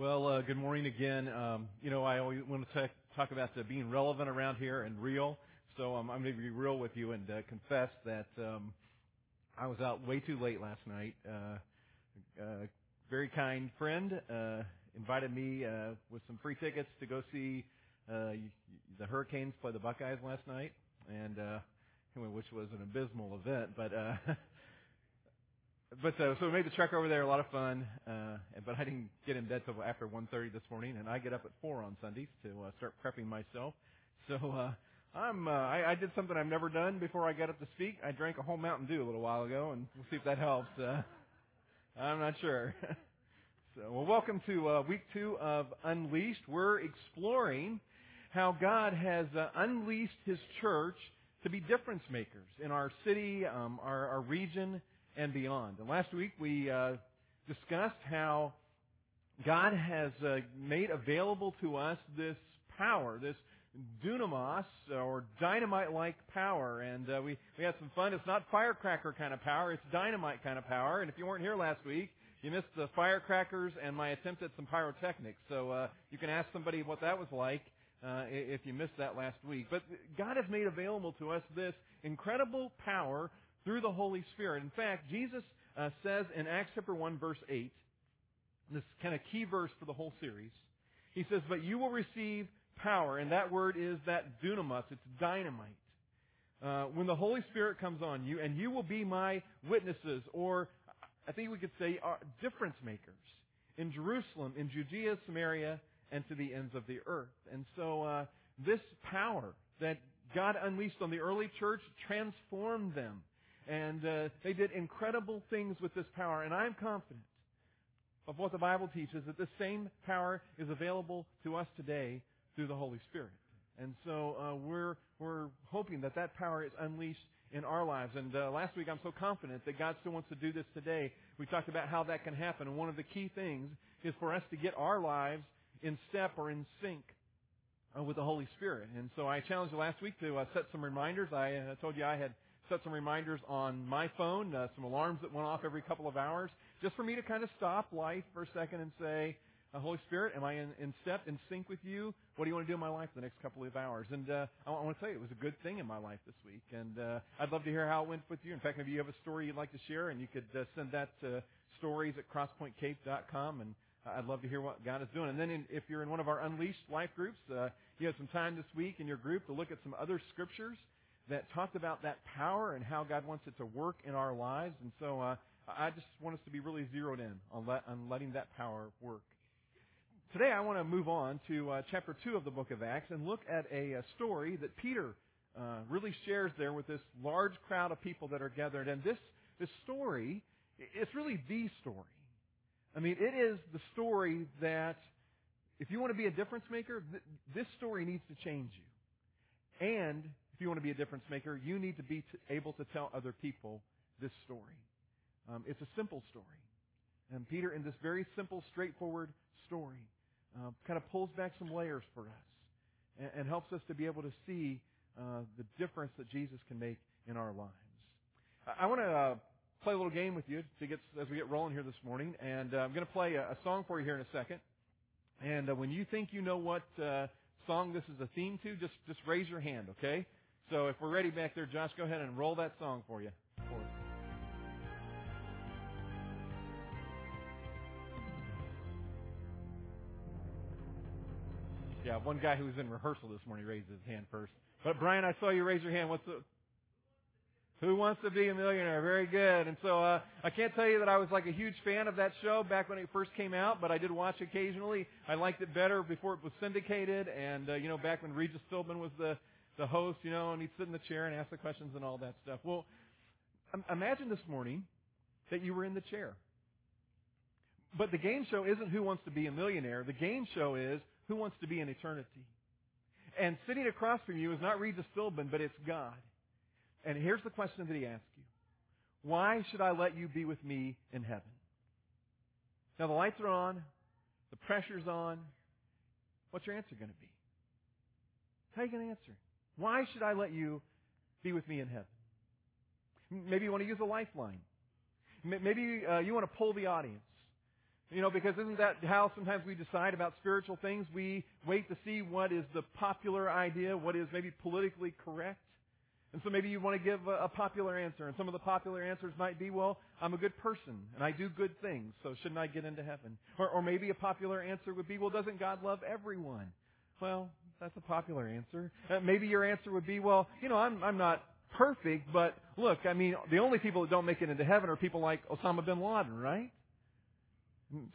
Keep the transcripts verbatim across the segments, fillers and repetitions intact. Well, uh, good morning again. Um, you know, I always want to t- talk about uh, being relevant around here and real. So um, I'm going to be real with you and uh, confess that um, I was out way too late last night. Uh, a very kind friend uh, invited me uh, with some free tickets to go see uh, the Hurricanes play the Buckeyes last night, and uh, which was an abysmal event. But uh, but uh, so we made the trek over there, a lot of fun. Uh, but I didn't get in bed till after one thirty this morning, and I get up at four on Sundays to uh, start prepping myself. So. Uh, I'm, uh, I, I did something I've never done before I got up to speak. I drank a whole Mountain Dew a little while ago, and we'll see if that helps. Uh, I'm not sure. So, well, welcome to uh, week two of Unleashed. We're exploring how God has uh, unleashed His church to be difference makers in our city, um, our, our region, and beyond. And last week we uh, discussed how God has uh, made available to us this power, this Dunamos, or dynamite-like power, and uh, we, we had some fun. It's not firecracker kind of power, it's dynamite kind of power, and if you weren't here last week, you missed the firecrackers and my attempt at some pyrotechnics, so uh, you can ask somebody what that was like uh, if you missed that last week. But God has made available to us this incredible power through the Holy Spirit. In fact, Jesus uh, says in Acts chapter one, verse eight, this kind of key verse for the whole series, He says, "But you will receive power," and that word is that dunamis. It's dynamite. Uh, when the Holy Spirit comes on you, and you will be my witnesses, or I think we could say uh, difference makers, in Jerusalem, in Judea, Samaria, and to the ends of the earth. And so uh, this power that God unleashed on the early church transformed them, and uh, they did incredible things with this power. And I'm confident of what the Bible teaches, that this same power is available to us today through the Holy Spirit. And so uh, we're we're hoping that that power is unleashed in our lives. And uh, last week, I'm so confident that God still wants to do this today. We talked about how that can happen. And one of the key things is for us to get our lives in step or in sync uh, with the Holy Spirit. And so I challenged you last week to uh, set some reminders. I uh, told you I had set some reminders on my phone, uh, some alarms that went off every couple of hours, just for me to kind of stop life for a second and say, Uh, Holy Spirit, am I in, in step, in sync with you? What do you want to do in my life for the next couple of hours? And uh, I, I want to tell you, it was a good thing in my life this week. And uh, I'd love to hear how it went with you. In fact, maybe you have a story you'd like to share, and you could uh, send that to stories at crosspointcape dot com. And I'd love to hear what God is doing. And then in, if you're in one of our Unleashed life groups, uh, you had some time this week in your group to look at some other scriptures that talked about that power and how God wants it to work in our lives. And so uh, I just want us to be really zeroed in on, let, on letting that power work. Today I want to move on to uh, chapter two of the book of Acts and look at a, a story that Peter uh, really shares there with this large crowd of people that are gathered. And this, this story, it's really the story. I mean, it is the story that if you want to be a difference maker, th- this story needs to change you. And if you want to be a difference maker, you need to be t- able to tell other people this story. Um, it's a simple story. And Peter, in this very simple, straightforward story, Uh, kind of pulls back some layers for us and, and helps us to be able to see uh, the difference that Jesus can make in our lives. I, I want to uh, play a little game with you to get, as we get rolling here this morning, and uh, I'm going to play a, a song for you here in a second. And uh, when you think you know what uh, song this is a theme to, just, just raise your hand, okay? So if we're ready back there, Josh, go ahead and roll that song for you. Yeah, one guy who was in rehearsal this morning raised his hand first. But, Brian, I saw you raise your hand. What's the, Who Wants to Be a Millionaire? Very good. And so uh, I can't tell you that I was like a huge fan of that show back when it first came out, but I did watch occasionally. I liked it better before it was syndicated. And, uh, you know, back when Regis Philbin was the, the host, you know, and he'd sit in the chair and ask the questions and all that stuff. Well, imagine this morning that you were in the chair. But the game show isn't Who Wants to Be a Millionaire. The game show is Who Wants to Be in Eternity? And sitting across from you is not Regis Philbin, but it's God. And here's the question that He asks you. Why should I let you be with me in heaven? Now the lights are on. The pressure's on. What's your answer going to be? How are you going to answer? Why should I let you be with me in heaven? Maybe you want to use a lifeline. Maybe uh, you want to pull the audience. You know, because isn't that how sometimes we decide about spiritual things? We wait to see what is the popular idea, what is maybe politically correct. And so maybe you want to give a, a popular answer. And some of the popular answers might be, well, I'm a good person and I do good things, so shouldn't I get into heaven? Or, or maybe a popular answer would be, well, doesn't God love everyone? Well, that's a popular answer. Uh, maybe your answer would be, well, you know, I'm, I'm not perfect, but look, I mean, the only people that don't make it into heaven are people like Osama bin Laden, right?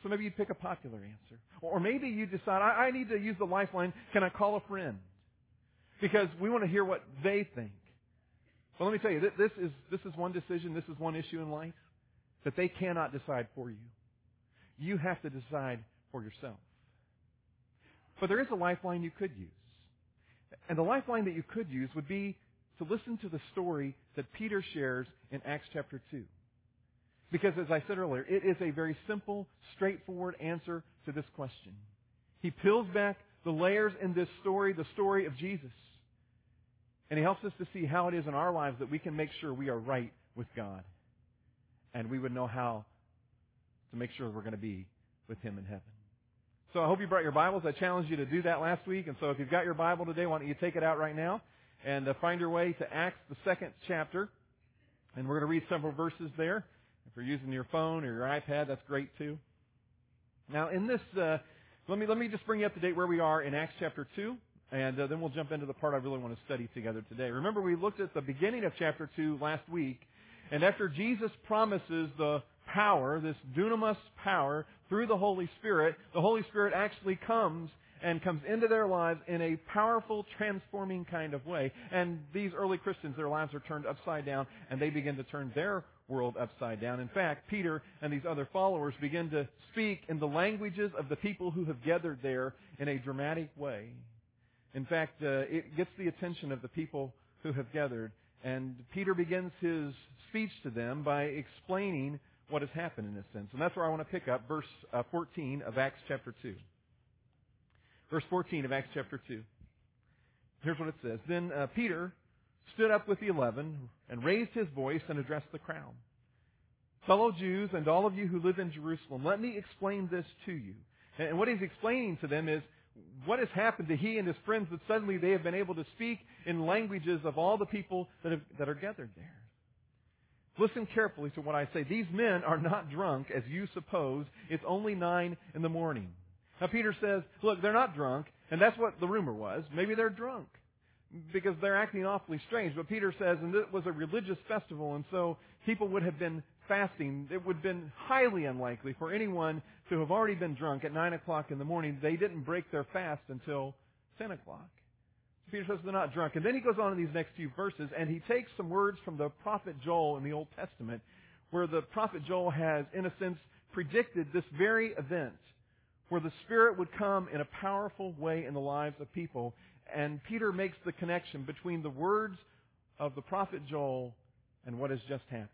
So maybe you pick a popular answer. Or maybe you decide, I, I need to use the lifeline. Can I call a friend? Because we want to hear what they think. Well, let me tell you, this is, this is one decision, this is one issue in life that they cannot decide for you. You have to decide for yourself. But there is a lifeline you could use. And the lifeline that you could use would be to listen to the story that Peter shares in Acts chapter two. Because as I said earlier, it is a very simple, straightforward answer to this question. He peels back the layers in this story, the story of Jesus. And he helps us to see how it is in our lives that we can make sure we are right with God. And we would know how to make sure we're going to be with Him in heaven. So I hope you brought your Bibles. I challenged you to do that last week. And so if you've got your Bible today, why don't you take it out right now and find your way to Acts, the second chapter. And we're going to read several verses there. If you're using your phone or your iPad, that's great too. Now in this, uh, let me let me just bring you up to date where we are in Acts chapter two, and uh, then we'll jump into the part I really want to study together today. Remember, we looked at the beginning of chapter two last week, and after Jesus promises the power, this dunamis power, through the Holy Spirit, the Holy Spirit actually comes and comes into their lives in a powerful, transforming kind of way. And these early Christians, their lives are turned upside down, and they begin to turn their world upside down. In fact, Peter and these other followers begin to speak in the languages of the people who have gathered there in a dramatic way. In fact, uh, it gets the attention of the people who have gathered, and Peter begins his speech to them by explaining what has happened in this sense. And that's where I want to pick up verse uh, fourteen of Acts chapter two. Verse fourteen of Acts chapter two. Here's what it says. Then uh, Peter stood up with the eleven and raised his voice and addressed the crowd. Fellow Jews and all of you who live in Jerusalem, let me explain this to you. And what he's explaining to them is what has happened to he and his friends that suddenly they have been able to speak in languages of all the people that, have, that are gathered there. Listen carefully to what I say. These men are not drunk, as you suppose. It's only nine in the morning. Now Peter says, look, they're not drunk, and that's what the rumor was. Maybe they're drunk, because they're acting awfully strange. But Peter says, and it was a religious festival, and so people would have been fasting. It would have been highly unlikely for anyone to have already been drunk at nine o'clock in the morning. They didn't break their fast until ten o'clock. So Peter says they're not drunk. And then he goes on in these next few verses, and he takes some words from the prophet Joel in the Old Testament, where the prophet Joel has, in a sense, predicted this very event, where the Spirit would come in a powerful way in the lives of people. And Peter makes the connection between the words of the prophet Joel and what has just happened.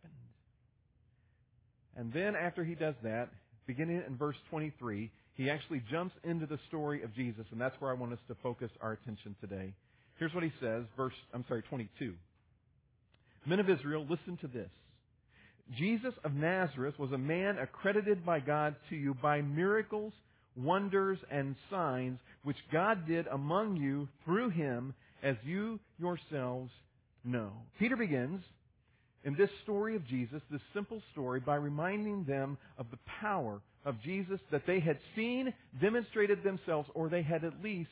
And then after he does that, beginning in verse twenty-three, he actually jumps into the story of Jesus, and that's where I want us to focus our attention today. Here's what he says, verse, I'm sorry, twenty-two. Men of Israel, listen to this. Jesus of Nazareth was a man accredited by God to you by miracles, wonders, and signs which God did among you through Him, as you yourselves know. Peter begins in this story of Jesus, this simple story, by reminding them of the power of Jesus that they had seen demonstrated themselves, or they had at least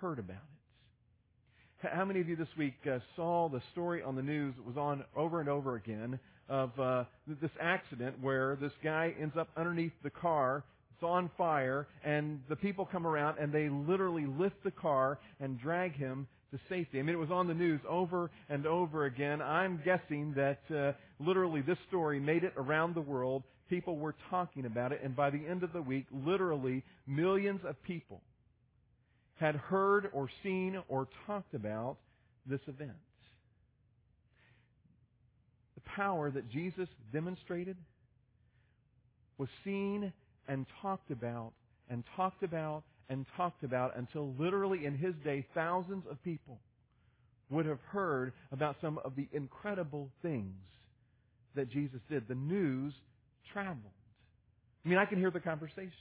heard about it. How many of you this week uh, saw the story on the news that was on over and over again of uh, this accident where this guy ends up underneath the car? It's on fire, and the people come around, and they literally lift the car and drag him to safety. I mean, it was on the news over and over again. I'm guessing that uh, literally this story made it around the world. People were talking about it, and by the end of the week, literally millions of people had heard or seen or talked about this event. The power that Jesus demonstrated was seen and talked about, and talked about, and talked about until literally in his day thousands of people would have heard about some of the incredible things that Jesus did. The news traveled. I mean, I can hear the conversations.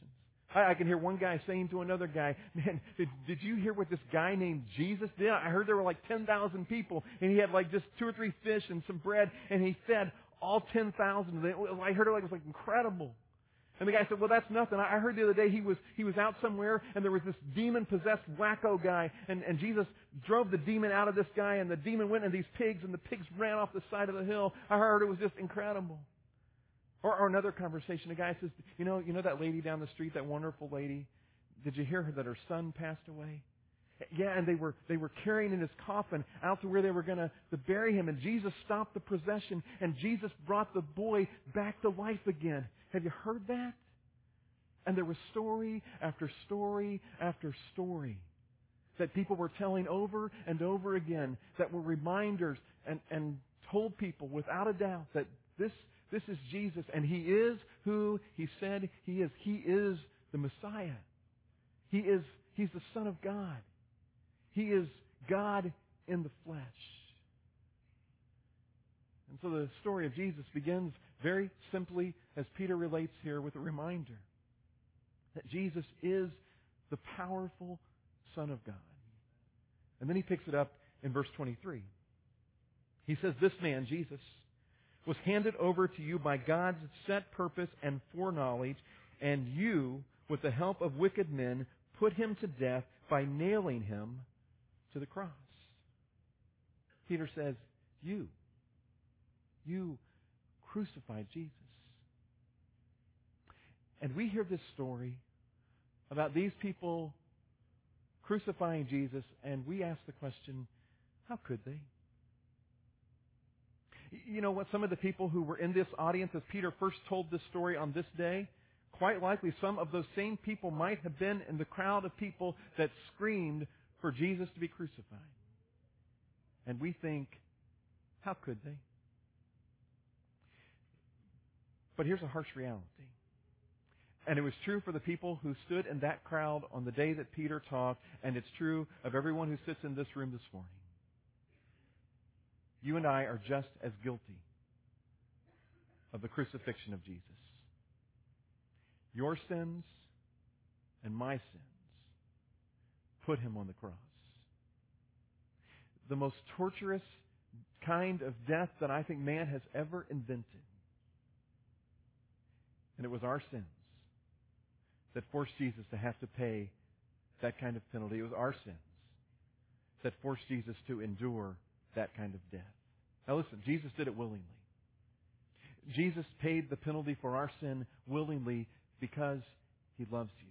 I, I can hear one guy saying to another guy, man, did, did you hear what this guy named Jesus did? I heard there were like ten thousand people, and he had like just two or three fish and some bread, and he fed all ten thousand. I heard it like it was like incredible. And the guy said, well, that's nothing. I heard the other day he was he was out somewhere, and there was this demon-possessed wacko guy, and, and Jesus drove the demon out of this guy, and the demon went into these pigs, and the pigs ran off the side of the hill. I heard it was just incredible. Or, or another conversation, a guy says, you know, you know that lady down the street, that wonderful lady? Did you hear her that her son passed away? Yeah, and they were they were carrying in his coffin out to where they were going to bury him. And Jesus stopped the procession, and Jesus brought the boy back to life again. Have you heard that? And there was story after story after story that people were telling over and over again that were reminders and, and told people without a doubt that this, this is Jesus, and He is who He said He is. He is the Messiah. He is He's the Son of God. He is God in the flesh. And so the story of Jesus begins very simply, as Peter relates here, with a reminder that Jesus is the powerful Son of God. And then he picks it up in verse twenty-three. He says, this man, Jesus, was handed over to you by God's set purpose and foreknowledge, and you, with the help of wicked men, put him to death by nailing him to the cross. Peter says, you, you crucified Jesus. And we hear this story about these people crucifying Jesus, and we ask the question, how could they? You know what? Some of the people who were in this audience as Peter first told this story on this day, quite likely some of those same people might have been in the crowd of people that screamed for Jesus to be crucified. And we think, how could they? But here's a harsh reality. And it was true for the people who stood in that crowd on the day that Peter talked, and it's true of everyone who sits in this room this morning. You and I are just as guilty of the crucifixion of Jesus. Your sins and my sins put him on the cross. The most torturous kind of death that I think man has ever invented. And it was our sins that forced Jesus to have to pay that kind of penalty. It was our sins that forced Jesus to endure that kind of death. Now listen, Jesus did it willingly. Jesus paid the penalty for our sin willingly because He loves you.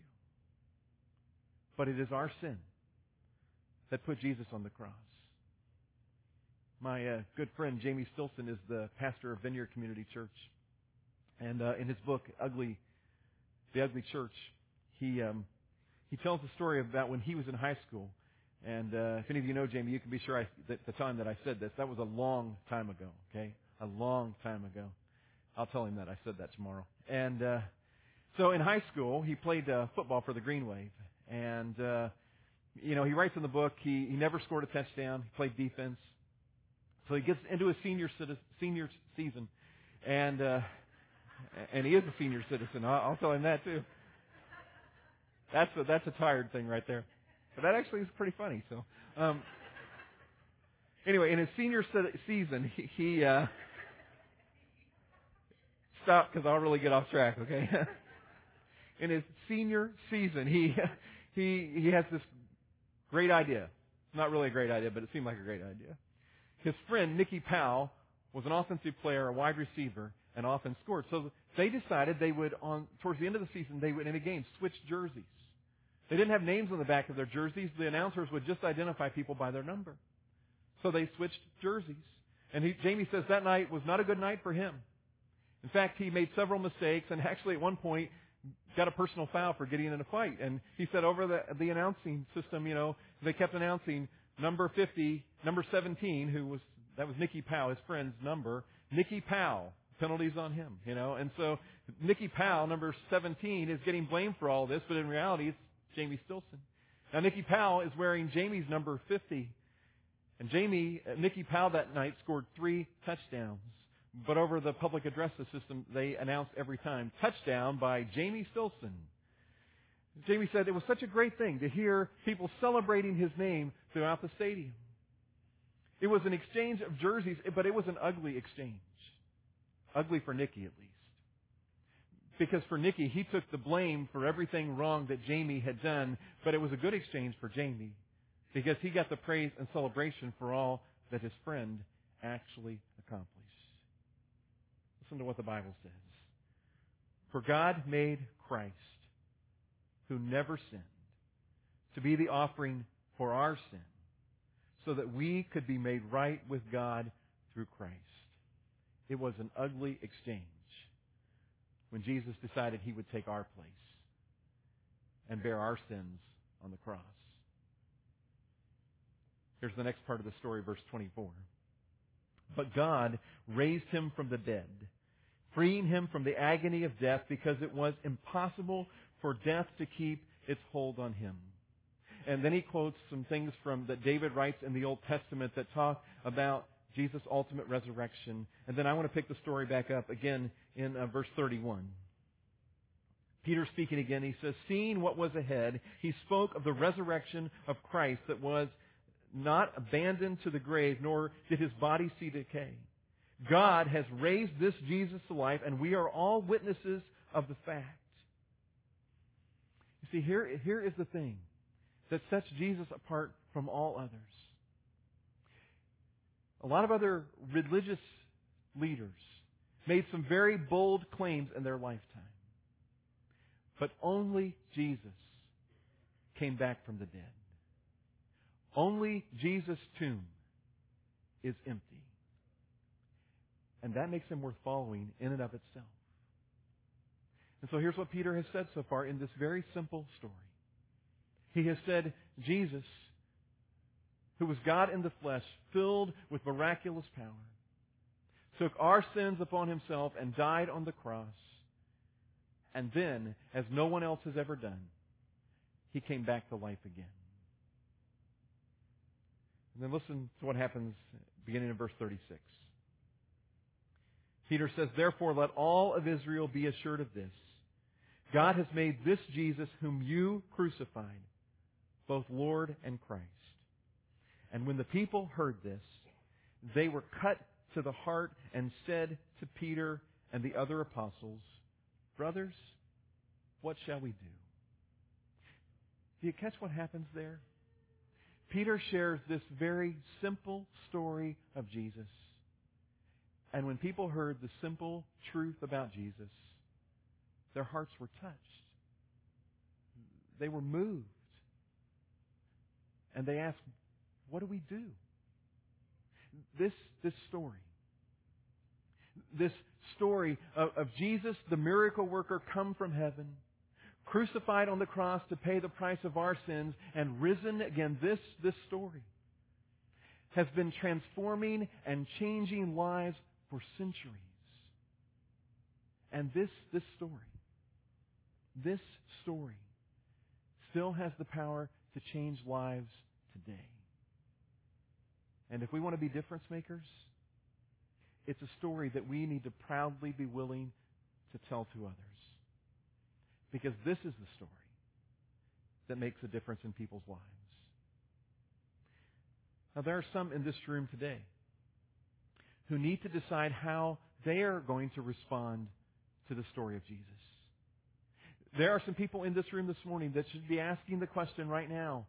But it is our sin that put Jesus on the cross. My uh, good friend Jamie Stilson is the pastor of Vineyard Community Church. And uh, in his book, Ugly, The Ugly Church, he um, he tells the story about when he was in high school. And uh, if any of you know Jamie, you can be sure I, that the time that I said this, that was a long time ago, okay? A long time ago. I'll tell him that I said that tomorrow. And uh, so in high school, he played uh, football for the Green Wave. And, uh, you know, he writes in the book, he, he never scored a touchdown. He played defense. So he gets into his senior, senior season. And uh, and he is a senior citizen. I'll, I'll tell him that, too. That's a, that's a tired thing right there. But that actually is pretty funny. So, um, anyway, in his senior se- season, he, he uh, stopped because I'll really get off track. Okay, in his senior season, he he he has this great idea. Not really a great idea, but it seemed like a great idea. His friend Nicky Powell was an offensive player, a wide receiver, and often scored. So they decided they would on towards the end of the season they would in a game switch jerseys. They didn't have names on the back of their jerseys. The announcers would just identify people by their number. So they switched jerseys. And he, Jamie says that night was not a good night for him. In fact, he made several mistakes and actually at one point got a personal foul for getting in a fight. And he said over the, the announcing system, you know, they kept announcing number fifty, number seventeen, who was, that was Nicky Powell, his friend's number, Nicky Powell. Penalties on him, you know. And so Nicky Powell, number seventeen, is getting blamed for all this, but in reality it's Jamie Stilson. Now, Nicky Powell is wearing Jamie's number fifty. And Jamie, uh, Nicky Powell that night scored three touchdowns. But over the public address system, they announced every time, "Touchdown by Jamie Stilson." Jamie said it was such a great thing to hear people celebrating his name throughout the stadium. It was an exchange of jerseys, but it was an ugly exchange. Ugly for Nicky, at least. Because for Nicky, he took the blame for everything wrong that Jamie had done, but it was a good exchange for Jamie because he got the praise and celebration for all that his friend actually accomplished. Listen to what the Bible says. For God made Christ, who never sinned, to be the offering for our sin, so that we could be made right with God through Christ. It was an ugly exchange when Jesus decided he would take our place and bear our sins on the cross. Here's the next part of the story, verse twenty-four. But God raised him from the dead, freeing him from the agony of death, because it was impossible for death to keep its hold on him. And then he quotes some things from that David writes in the Old Testament that talk about Jesus' ultimate resurrection. And then I want to pick the story back up again in uh, verse thirty-one. Peter speaking again, he says, seeing what was ahead, he spoke of the resurrection of Christ that was not abandoned to the grave, nor did his body see decay. God has raised this Jesus to life, and we are all witnesses of the fact. You see, here, here is the thing that sets Jesus apart from all others. A lot of other religious leaders made some very bold claims in their lifetime. But only Jesus came back from the dead. Only Jesus' tomb is empty. And that makes him worth following in and of itself. And so here's what Peter has said so far in this very simple story. He has said, Jesus, who was God in the flesh, filled with miraculous power, took our sins upon himself and died on the cross. And then, as no one else has ever done, he came back to life again. And then listen to what happens beginning in verse thirty-six. Peter says, therefore, let all of Israel be assured of this. God has made this Jesus, whom you crucified, both Lord and Christ. And when the people heard this, they were cut to the heart and said to Peter and the other apostles, brothers, what shall we do? Do you catch what happens there? Peter shares this very simple story of Jesus. And when people heard the simple truth about Jesus, their hearts were touched. They were moved. And they asked, what do we do? This, this story, this story of, of Jesus, the miracle worker, come from heaven, crucified on the cross to pay the price of our sins, and risen again, this, this story has been transforming and changing lives for centuries. And this, this story, this story still has the power to change lives today. And if we want to be difference makers, it's a story that we need to proudly be willing to tell to others. Because this is the story that makes a difference in people's lives. Now, there are some in this room today who need to decide how they are going to respond to the story of Jesus. There are some people in this room this morning that should be asking the question right now,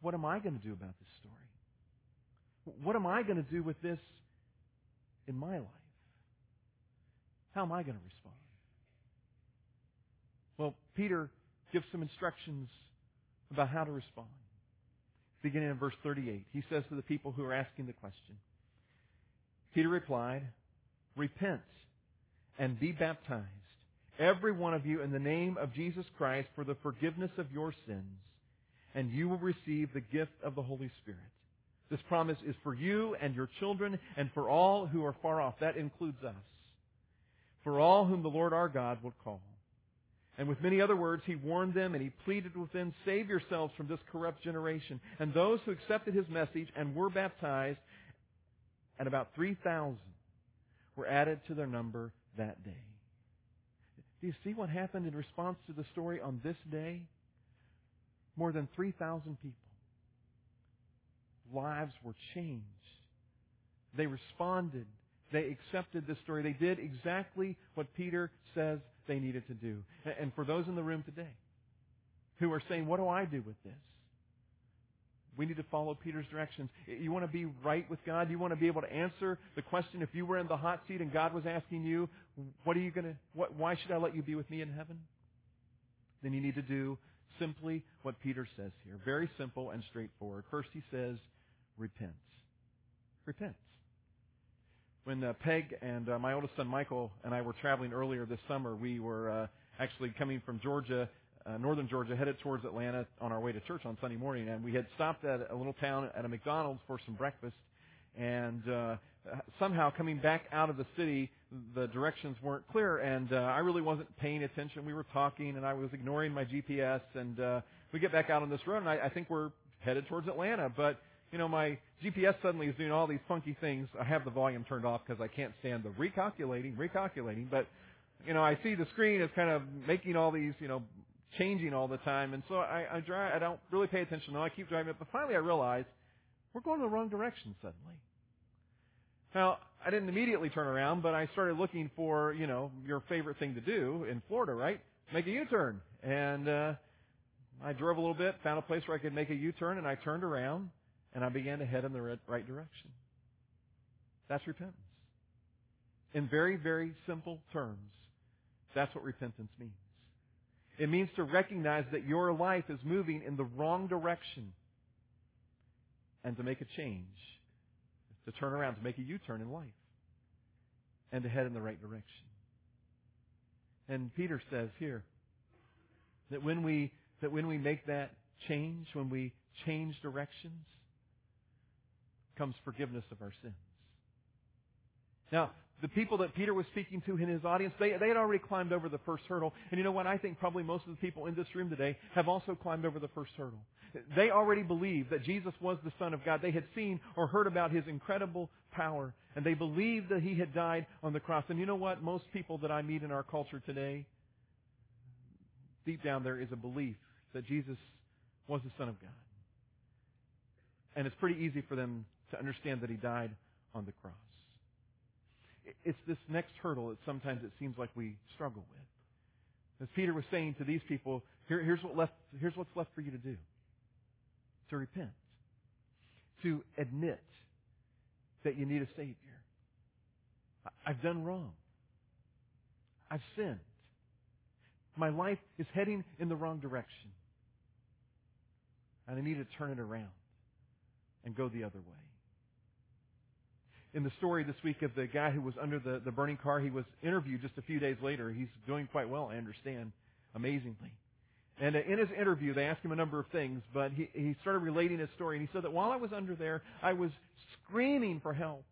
what am I going to do about this story? What am I going to do with this in my life? How am I going to respond? Well, Peter gives some instructions about how to respond. Beginning in verse thirty-eight, he says to the people who are asking the question, Peter replied, repent and be baptized, every one of you, in the name of Jesus Christ for the forgiveness of your sins, and you will receive the gift of the Holy Spirit. This promise is for you and your children and for all who are far off. That includes us. For all whom the Lord our God will call. And with many other words, he warned them and he pleaded with them, save yourselves from this corrupt generation. And those who accepted his message and were baptized, and about three thousand, were added to their number that day. Do you see what happened in response to the story on this day? More than three thousand people. Lives were changed. They responded. They accepted this story. They did exactly what Peter says they needed to do. And for those in the room today who are saying, what do I do with this? We need to follow Peter's directions. You want to be right with God? You want to be able to answer the question, if you were in the hot seat and God was asking you, what are you going to, what, why should I let you be with me in heaven? Then you need to do simply what Peter says here. Very simple and straightforward. First he says, repent. Repent. When uh, Peg and uh, my oldest son Michael and I were traveling earlier this summer, we were uh, actually coming from Georgia Uh, northern Georgia, headed towards Atlanta on our way to church on Sunday morning. And we had stopped at a little town at a McDonald's for some breakfast. And uh, somehow coming back out of the city, the directions weren't clear. And uh, I really wasn't paying attention. We were talking, and I was ignoring my G P S. And uh, we get back out on this road, and I, I think we're headed towards Atlanta. But, you know, my G P S suddenly is doing all these funky things. I have the volume turned off because I can't stand the recalculating, recalculating. But, you know, I see the screen is kind of making all these, you know, changing all the time, and so I, I drive. I don't really pay attention, though. I keep driving up, but finally I realize we're going in the wrong direction suddenly. Now, I didn't immediately turn around, but I started looking for, you know, your favorite thing to do in Florida, right? Make a U-turn. And uh, I drove a little bit, found a place where I could make a U-turn, and I turned around, and I began to head in the right direction. That's repentance. In very, very simple terms, that's what repentance means. It means to recognize that your life is moving in the wrong direction and to make a change, to turn around, to make a U-turn in life, and to head in the right direction. And Peter says here that when we, that when we make that change, when we change directions, comes forgiveness of our sins. Now, the people that Peter was speaking to in his audience, they, they had already climbed over the first hurdle. And you know what? I think probably most of the people in this room today have also climbed over the first hurdle. They already believed that Jesus was the Son of God. They had seen or heard about His incredible power. And they believed that He had died on the cross. And you know what? Most people that I meet in our culture today, deep down there is a belief that Jesus was the Son of God. And it's pretty easy for them to understand that He died on the cross. It's this next hurdle that sometimes it seems like we struggle with. As Peter was saying to these people, here, here's what left, here's what's left for you to do. To repent. To admit that you need a Savior. I've done wrong. I've sinned. My life is heading in the wrong direction. And I need to turn it around and go the other way. In the story this week of the guy who was under the, the burning car, he was interviewed just a few days later. He's doing quite well, I understand, amazingly. And in his interview, they asked him a number of things, but he, he started relating his story. And he said that while I was under there, I was screaming for help,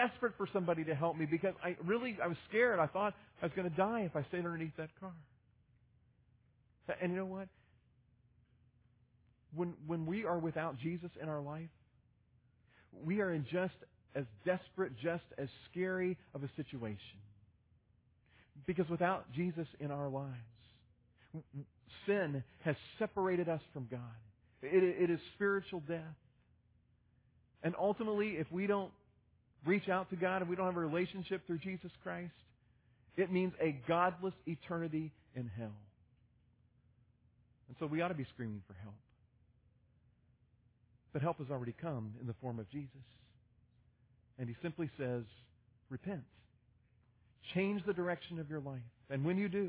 desperate for somebody to help me because I really, I was scared. I thought I was going to die if I stayed underneath that car. And you know what? When, when we are without Jesus in our life, we are in just as desperate, just as scary of a situation. Because without Jesus in our lives, sin has separated us from God. It, it is spiritual death. And ultimately, if we don't reach out to God, if we don't have a relationship through Jesus Christ, it means a godless eternity in hell. And so we ought to be screaming for help. But help has already come in the form of Jesus. And He simply says, repent. Change the direction of your life. And when you do,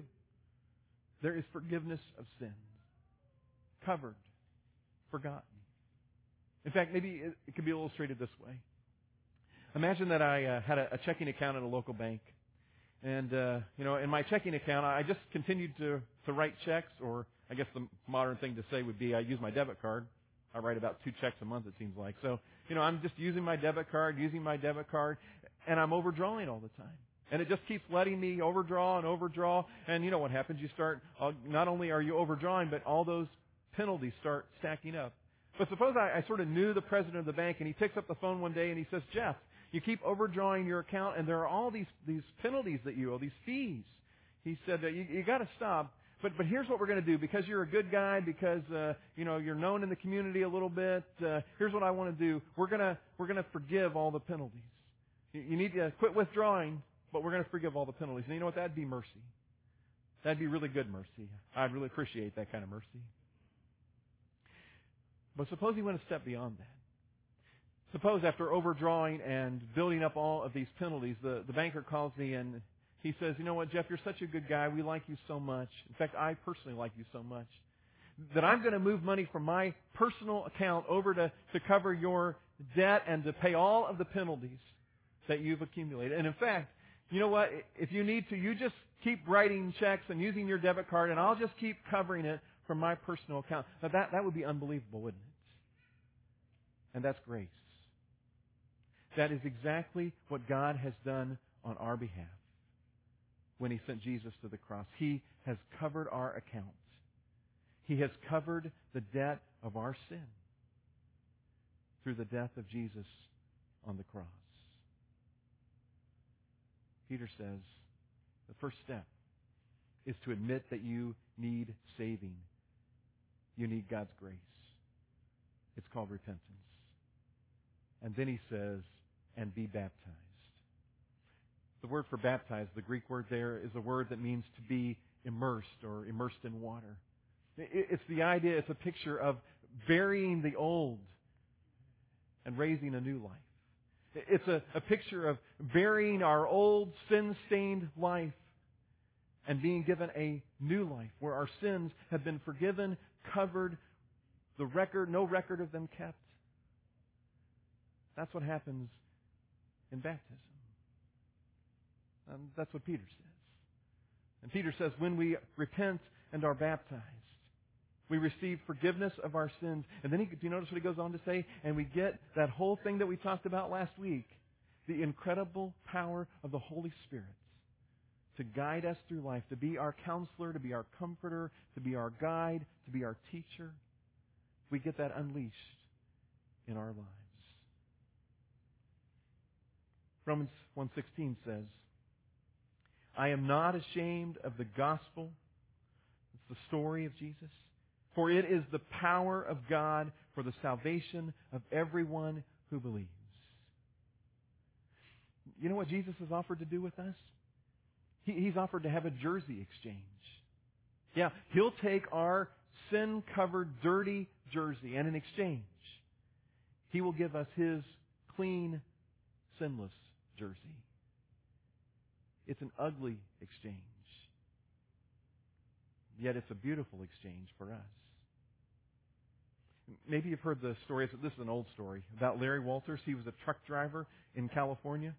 there is forgiveness of sins. Covered. Forgotten. In fact, maybe it could be illustrated this way. Imagine that I uh, had a, a checking account at a local bank. And, uh, you know, in my checking account, I just continued to, to write checks, or I guess the modern thing to say would be I use my debit card. I write about two checks a month, it seems like. So, you know, I'm just using my debit card, using my debit card, and I'm overdrawing all the time. And it just keeps letting me overdraw and overdraw. And you know what happens? You start, uh, not only are you overdrawing, but all those penalties start stacking up. But suppose I, I sort of knew the president of the bank, and he picks up the phone one day and he says, Jeff, You keep overdrawing your account, and there are all these, these penalties that you owe, these fees. He said that you, you got to stop. But but here's what we're going to do. Because you're a good guy, because uh, you know you're known in the community a little bit. Uh, here's what I want to do. We're gonna we're gonna forgive all the penalties. You, you need to quit withdrawing, but we're going to forgive all the penalties. And you know what? That'd be mercy. That'd be really good mercy. I'd really appreciate that kind of mercy. But suppose he went a step beyond that. Suppose after overdrawing and building up all of these penalties, the, the banker calls me and he says, you know what, Jeff, you're such a good guy. We like you so much. In fact, I personally like you so much that I'm going to move money from my personal account over to, to cover your debt and to pay all of the penalties that you've accumulated. And in fact, you know what, if you need to, you just keep writing checks and using your debit card, and I'll just keep covering it from my personal account. Now, that, that would be unbelievable, wouldn't it? And that's grace. That is exactly what God has done on our behalf when He sent Jesus to the cross. He has covered our accounts. He has covered the debt of our sin through the death of Jesus on the cross. Peter says the first step is to admit that you need saving. You need God's grace. It's called repentance. And then he says, and be baptized. The word for baptized, the Greek word there, is a word that means to be immersed or immersed in water. It's the idea, it's a picture of burying the old and raising a new life. It's a, a picture of burying our old sin-stained life and being given a new life where our sins have been forgiven, covered, the record, no record of them kept. That's what happens in baptism. And that's what Peter says. And Peter says when we repent and are baptized, we receive forgiveness of our sins. And then he, do you notice what he goes on to say? And we get that whole thing that we talked about last week, the incredible power of the Holy Spirit to guide us through life, to be our counselor, to be our comforter, to be our guide, to be our teacher. We get that unleashed in our lives. Romans one sixteen says, I am not ashamed of the gospel. It's the story of Jesus. For it is the power of God for the salvation of everyone who believes. You know what Jesus has offered to do with us? He, he's offered to have a jersey exchange. Yeah, He'll take our sin-covered, dirty jersey, and in exchange, He will give us His clean, sinless jersey. It's an ugly exchange. Yet it's a beautiful exchange for us. Maybe you've heard the story, this is an old story, about Larry Walters. He was a truck driver in California.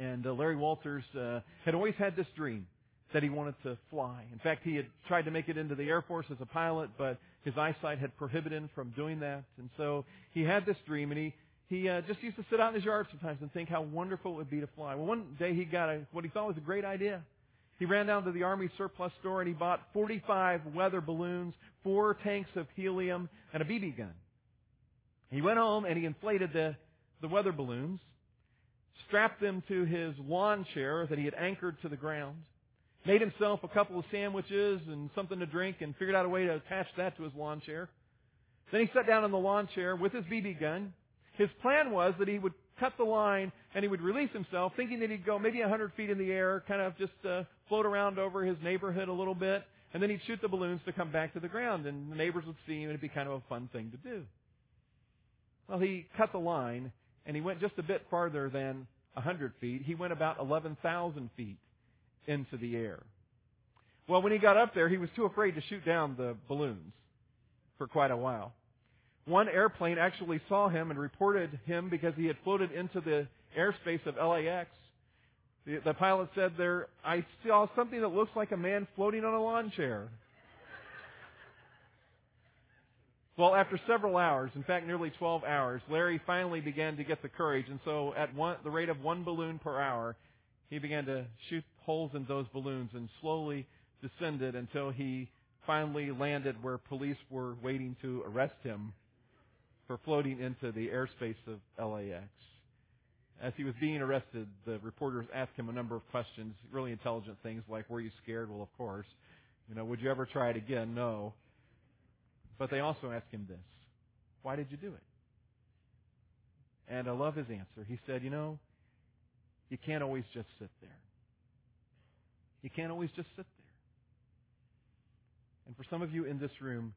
And uh, Larry Walters uh, had always had this dream that he wanted to fly. In fact, he had tried to make it into the Air Force as a pilot, but his eyesight had prohibited him from doing that. And so he had this dream, and he, he uh, just used to sit out in his yard sometimes and think how wonderful it would be to fly. Well, one day he got a, what he thought was a great idea. He ran down to the Army surplus store and he bought forty-five weather balloons, four tanks of helium, and a B B gun. He went home and he inflated the, the weather balloons, strapped them to his lawn chair that he had anchored to the ground, made himself a couple of sandwiches and something to drink, and figured out a way to attach that to his lawn chair. Then he sat down in the lawn chair with his B B gun. His plan was that he would cut the line, and he would release himself, thinking that he'd go maybe one hundred feet in the air, kind of just uh, float around over his neighborhood a little bit, and then he'd shoot the balloons to come back to the ground, and the neighbors would see him, and it'd be kind of a fun thing to do. Well, he cut the line, and he went just a bit farther than one hundred feet. He went about eleven thousand feet into the air. Well, when he got up there, he was too afraid to shoot down the balloons for quite a while. One airplane actually saw him and reported him because he had floated into the airspace of L A X. The, the pilot said there, I saw something that looks like a man floating on a lawn chair. Well, after several hours, in fact, nearly twelve hours, Larry finally began to get the courage. And so at one, the rate of one balloon per hour, he began to shoot holes in those balloons and slowly descended until he finally landed where police were waiting to arrest him for floating into the airspace of L A X. As he was being arrested, the reporters asked him a number of questions, really intelligent things like, were you scared? Well, of course. You know, would you ever try it again? No. But they also asked him this. Why did you do it? And I love his answer. He said, you know, you can't always just sit there. You can't always just sit there. And for some of you in this room,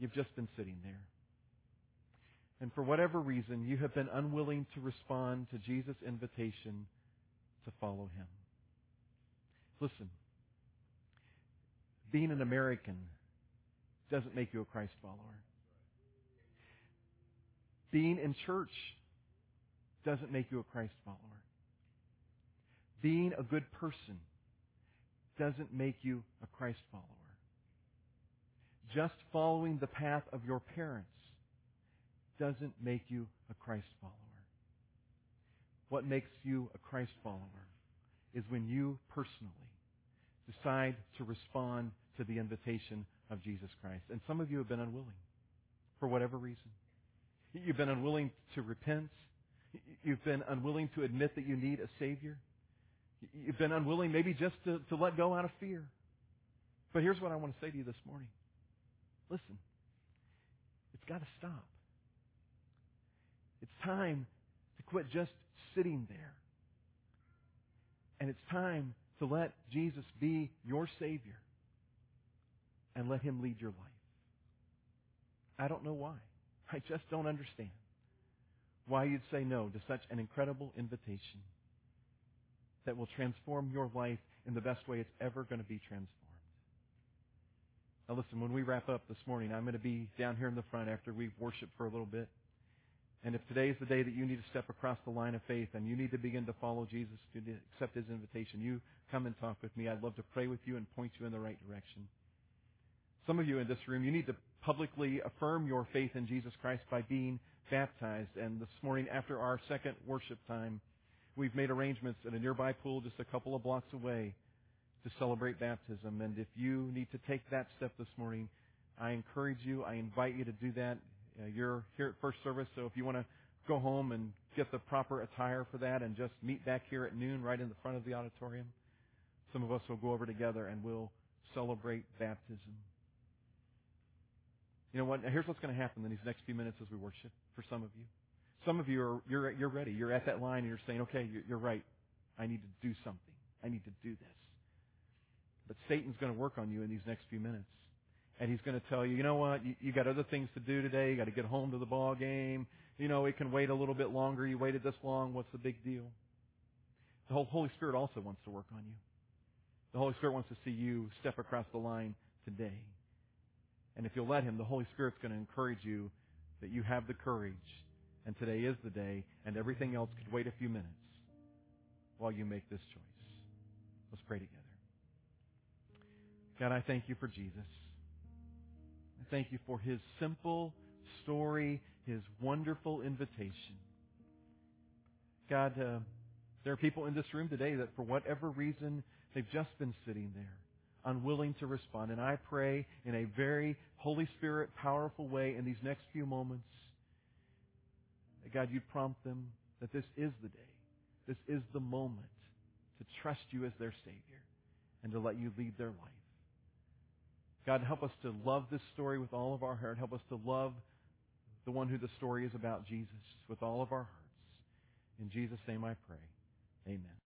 you've just been sitting there. And for whatever reason, you have been unwilling to respond to Jesus' invitation to follow him. Listen, being an American doesn't make you a Christ follower. Being in church doesn't make you a Christ follower. Being a good person doesn't make you a Christ follower. Just following the path of your parents doesn't make you a Christ follower. What makes you a Christ follower is when you personally decide to respond to the invitation of Jesus Christ. And some of you have been unwilling for whatever reason. You've been unwilling to repent. You've been unwilling to admit that you need a Savior. You've been unwilling maybe just to, to let go out of fear. But here's what I want to say to you this morning. Listen, it's got to stop. It's time to quit just sitting there. And it's time to let Jesus be your Savior and let him lead your life. I don't know why. I just don't understand why you'd say no to such an incredible invitation that will transform your life in the best way it's ever going to be transformed. Now listen, when we wrap up this morning, I'm going to be down here in the front after we've worshiped for a little bit. And if today is the day that you need to step across the line of faith and you need to begin to follow Jesus, to accept his invitation, you come and talk with me. I'd love to pray with you and point you in the right direction. Some of you in this room, you need to publicly affirm your faith in Jesus Christ by being baptized. And this morning, after our second worship time, we've made arrangements at a nearby pool just a couple of blocks away to celebrate baptism. And if you need to take that step this morning, I encourage you, I invite you to do that. Uh, you're here at first service, so if you want to go home and get the proper attire for that and just meet back here at noon right in the front of the auditorium, some of us will go over together and we'll celebrate baptism. You know what? Now here's what's going to happen in these next few minutes as we worship for some of you. Some of you, are you're you're ready. You're at that line and you're saying, okay, you're right. I need to do something. I need to do this. But Satan's going to work on you in these next few minutes. And he's going to tell you, you know what, you, you got other things to do today. You got to get home to the ball game. You know, it can wait a little bit longer. You waited this long. What's the big deal? The Holy Spirit also wants to work on you. The Holy Spirit wants to see you step across the line today. And if you'll let him, the Holy Spirit's going to encourage you that you have the courage. And today is the day, and everything else could wait a few minutes while you make this choice. Let's pray together. God, I thank you for Jesus. Thank you for his simple story, his wonderful invitation. God, uh, there are people in this room today that for whatever reason, they've just been sitting there, unwilling to respond. And I pray in a very Holy Spirit, powerful way in these next few moments, that God, you'd prompt them that this is the day, this is the moment to trust you as their Savior and to let you lead their life. God, help us to love this story with all of our heart. Help us to love the one who the story is about, Jesus, with all of our hearts. In Jesus' name I pray. Amen.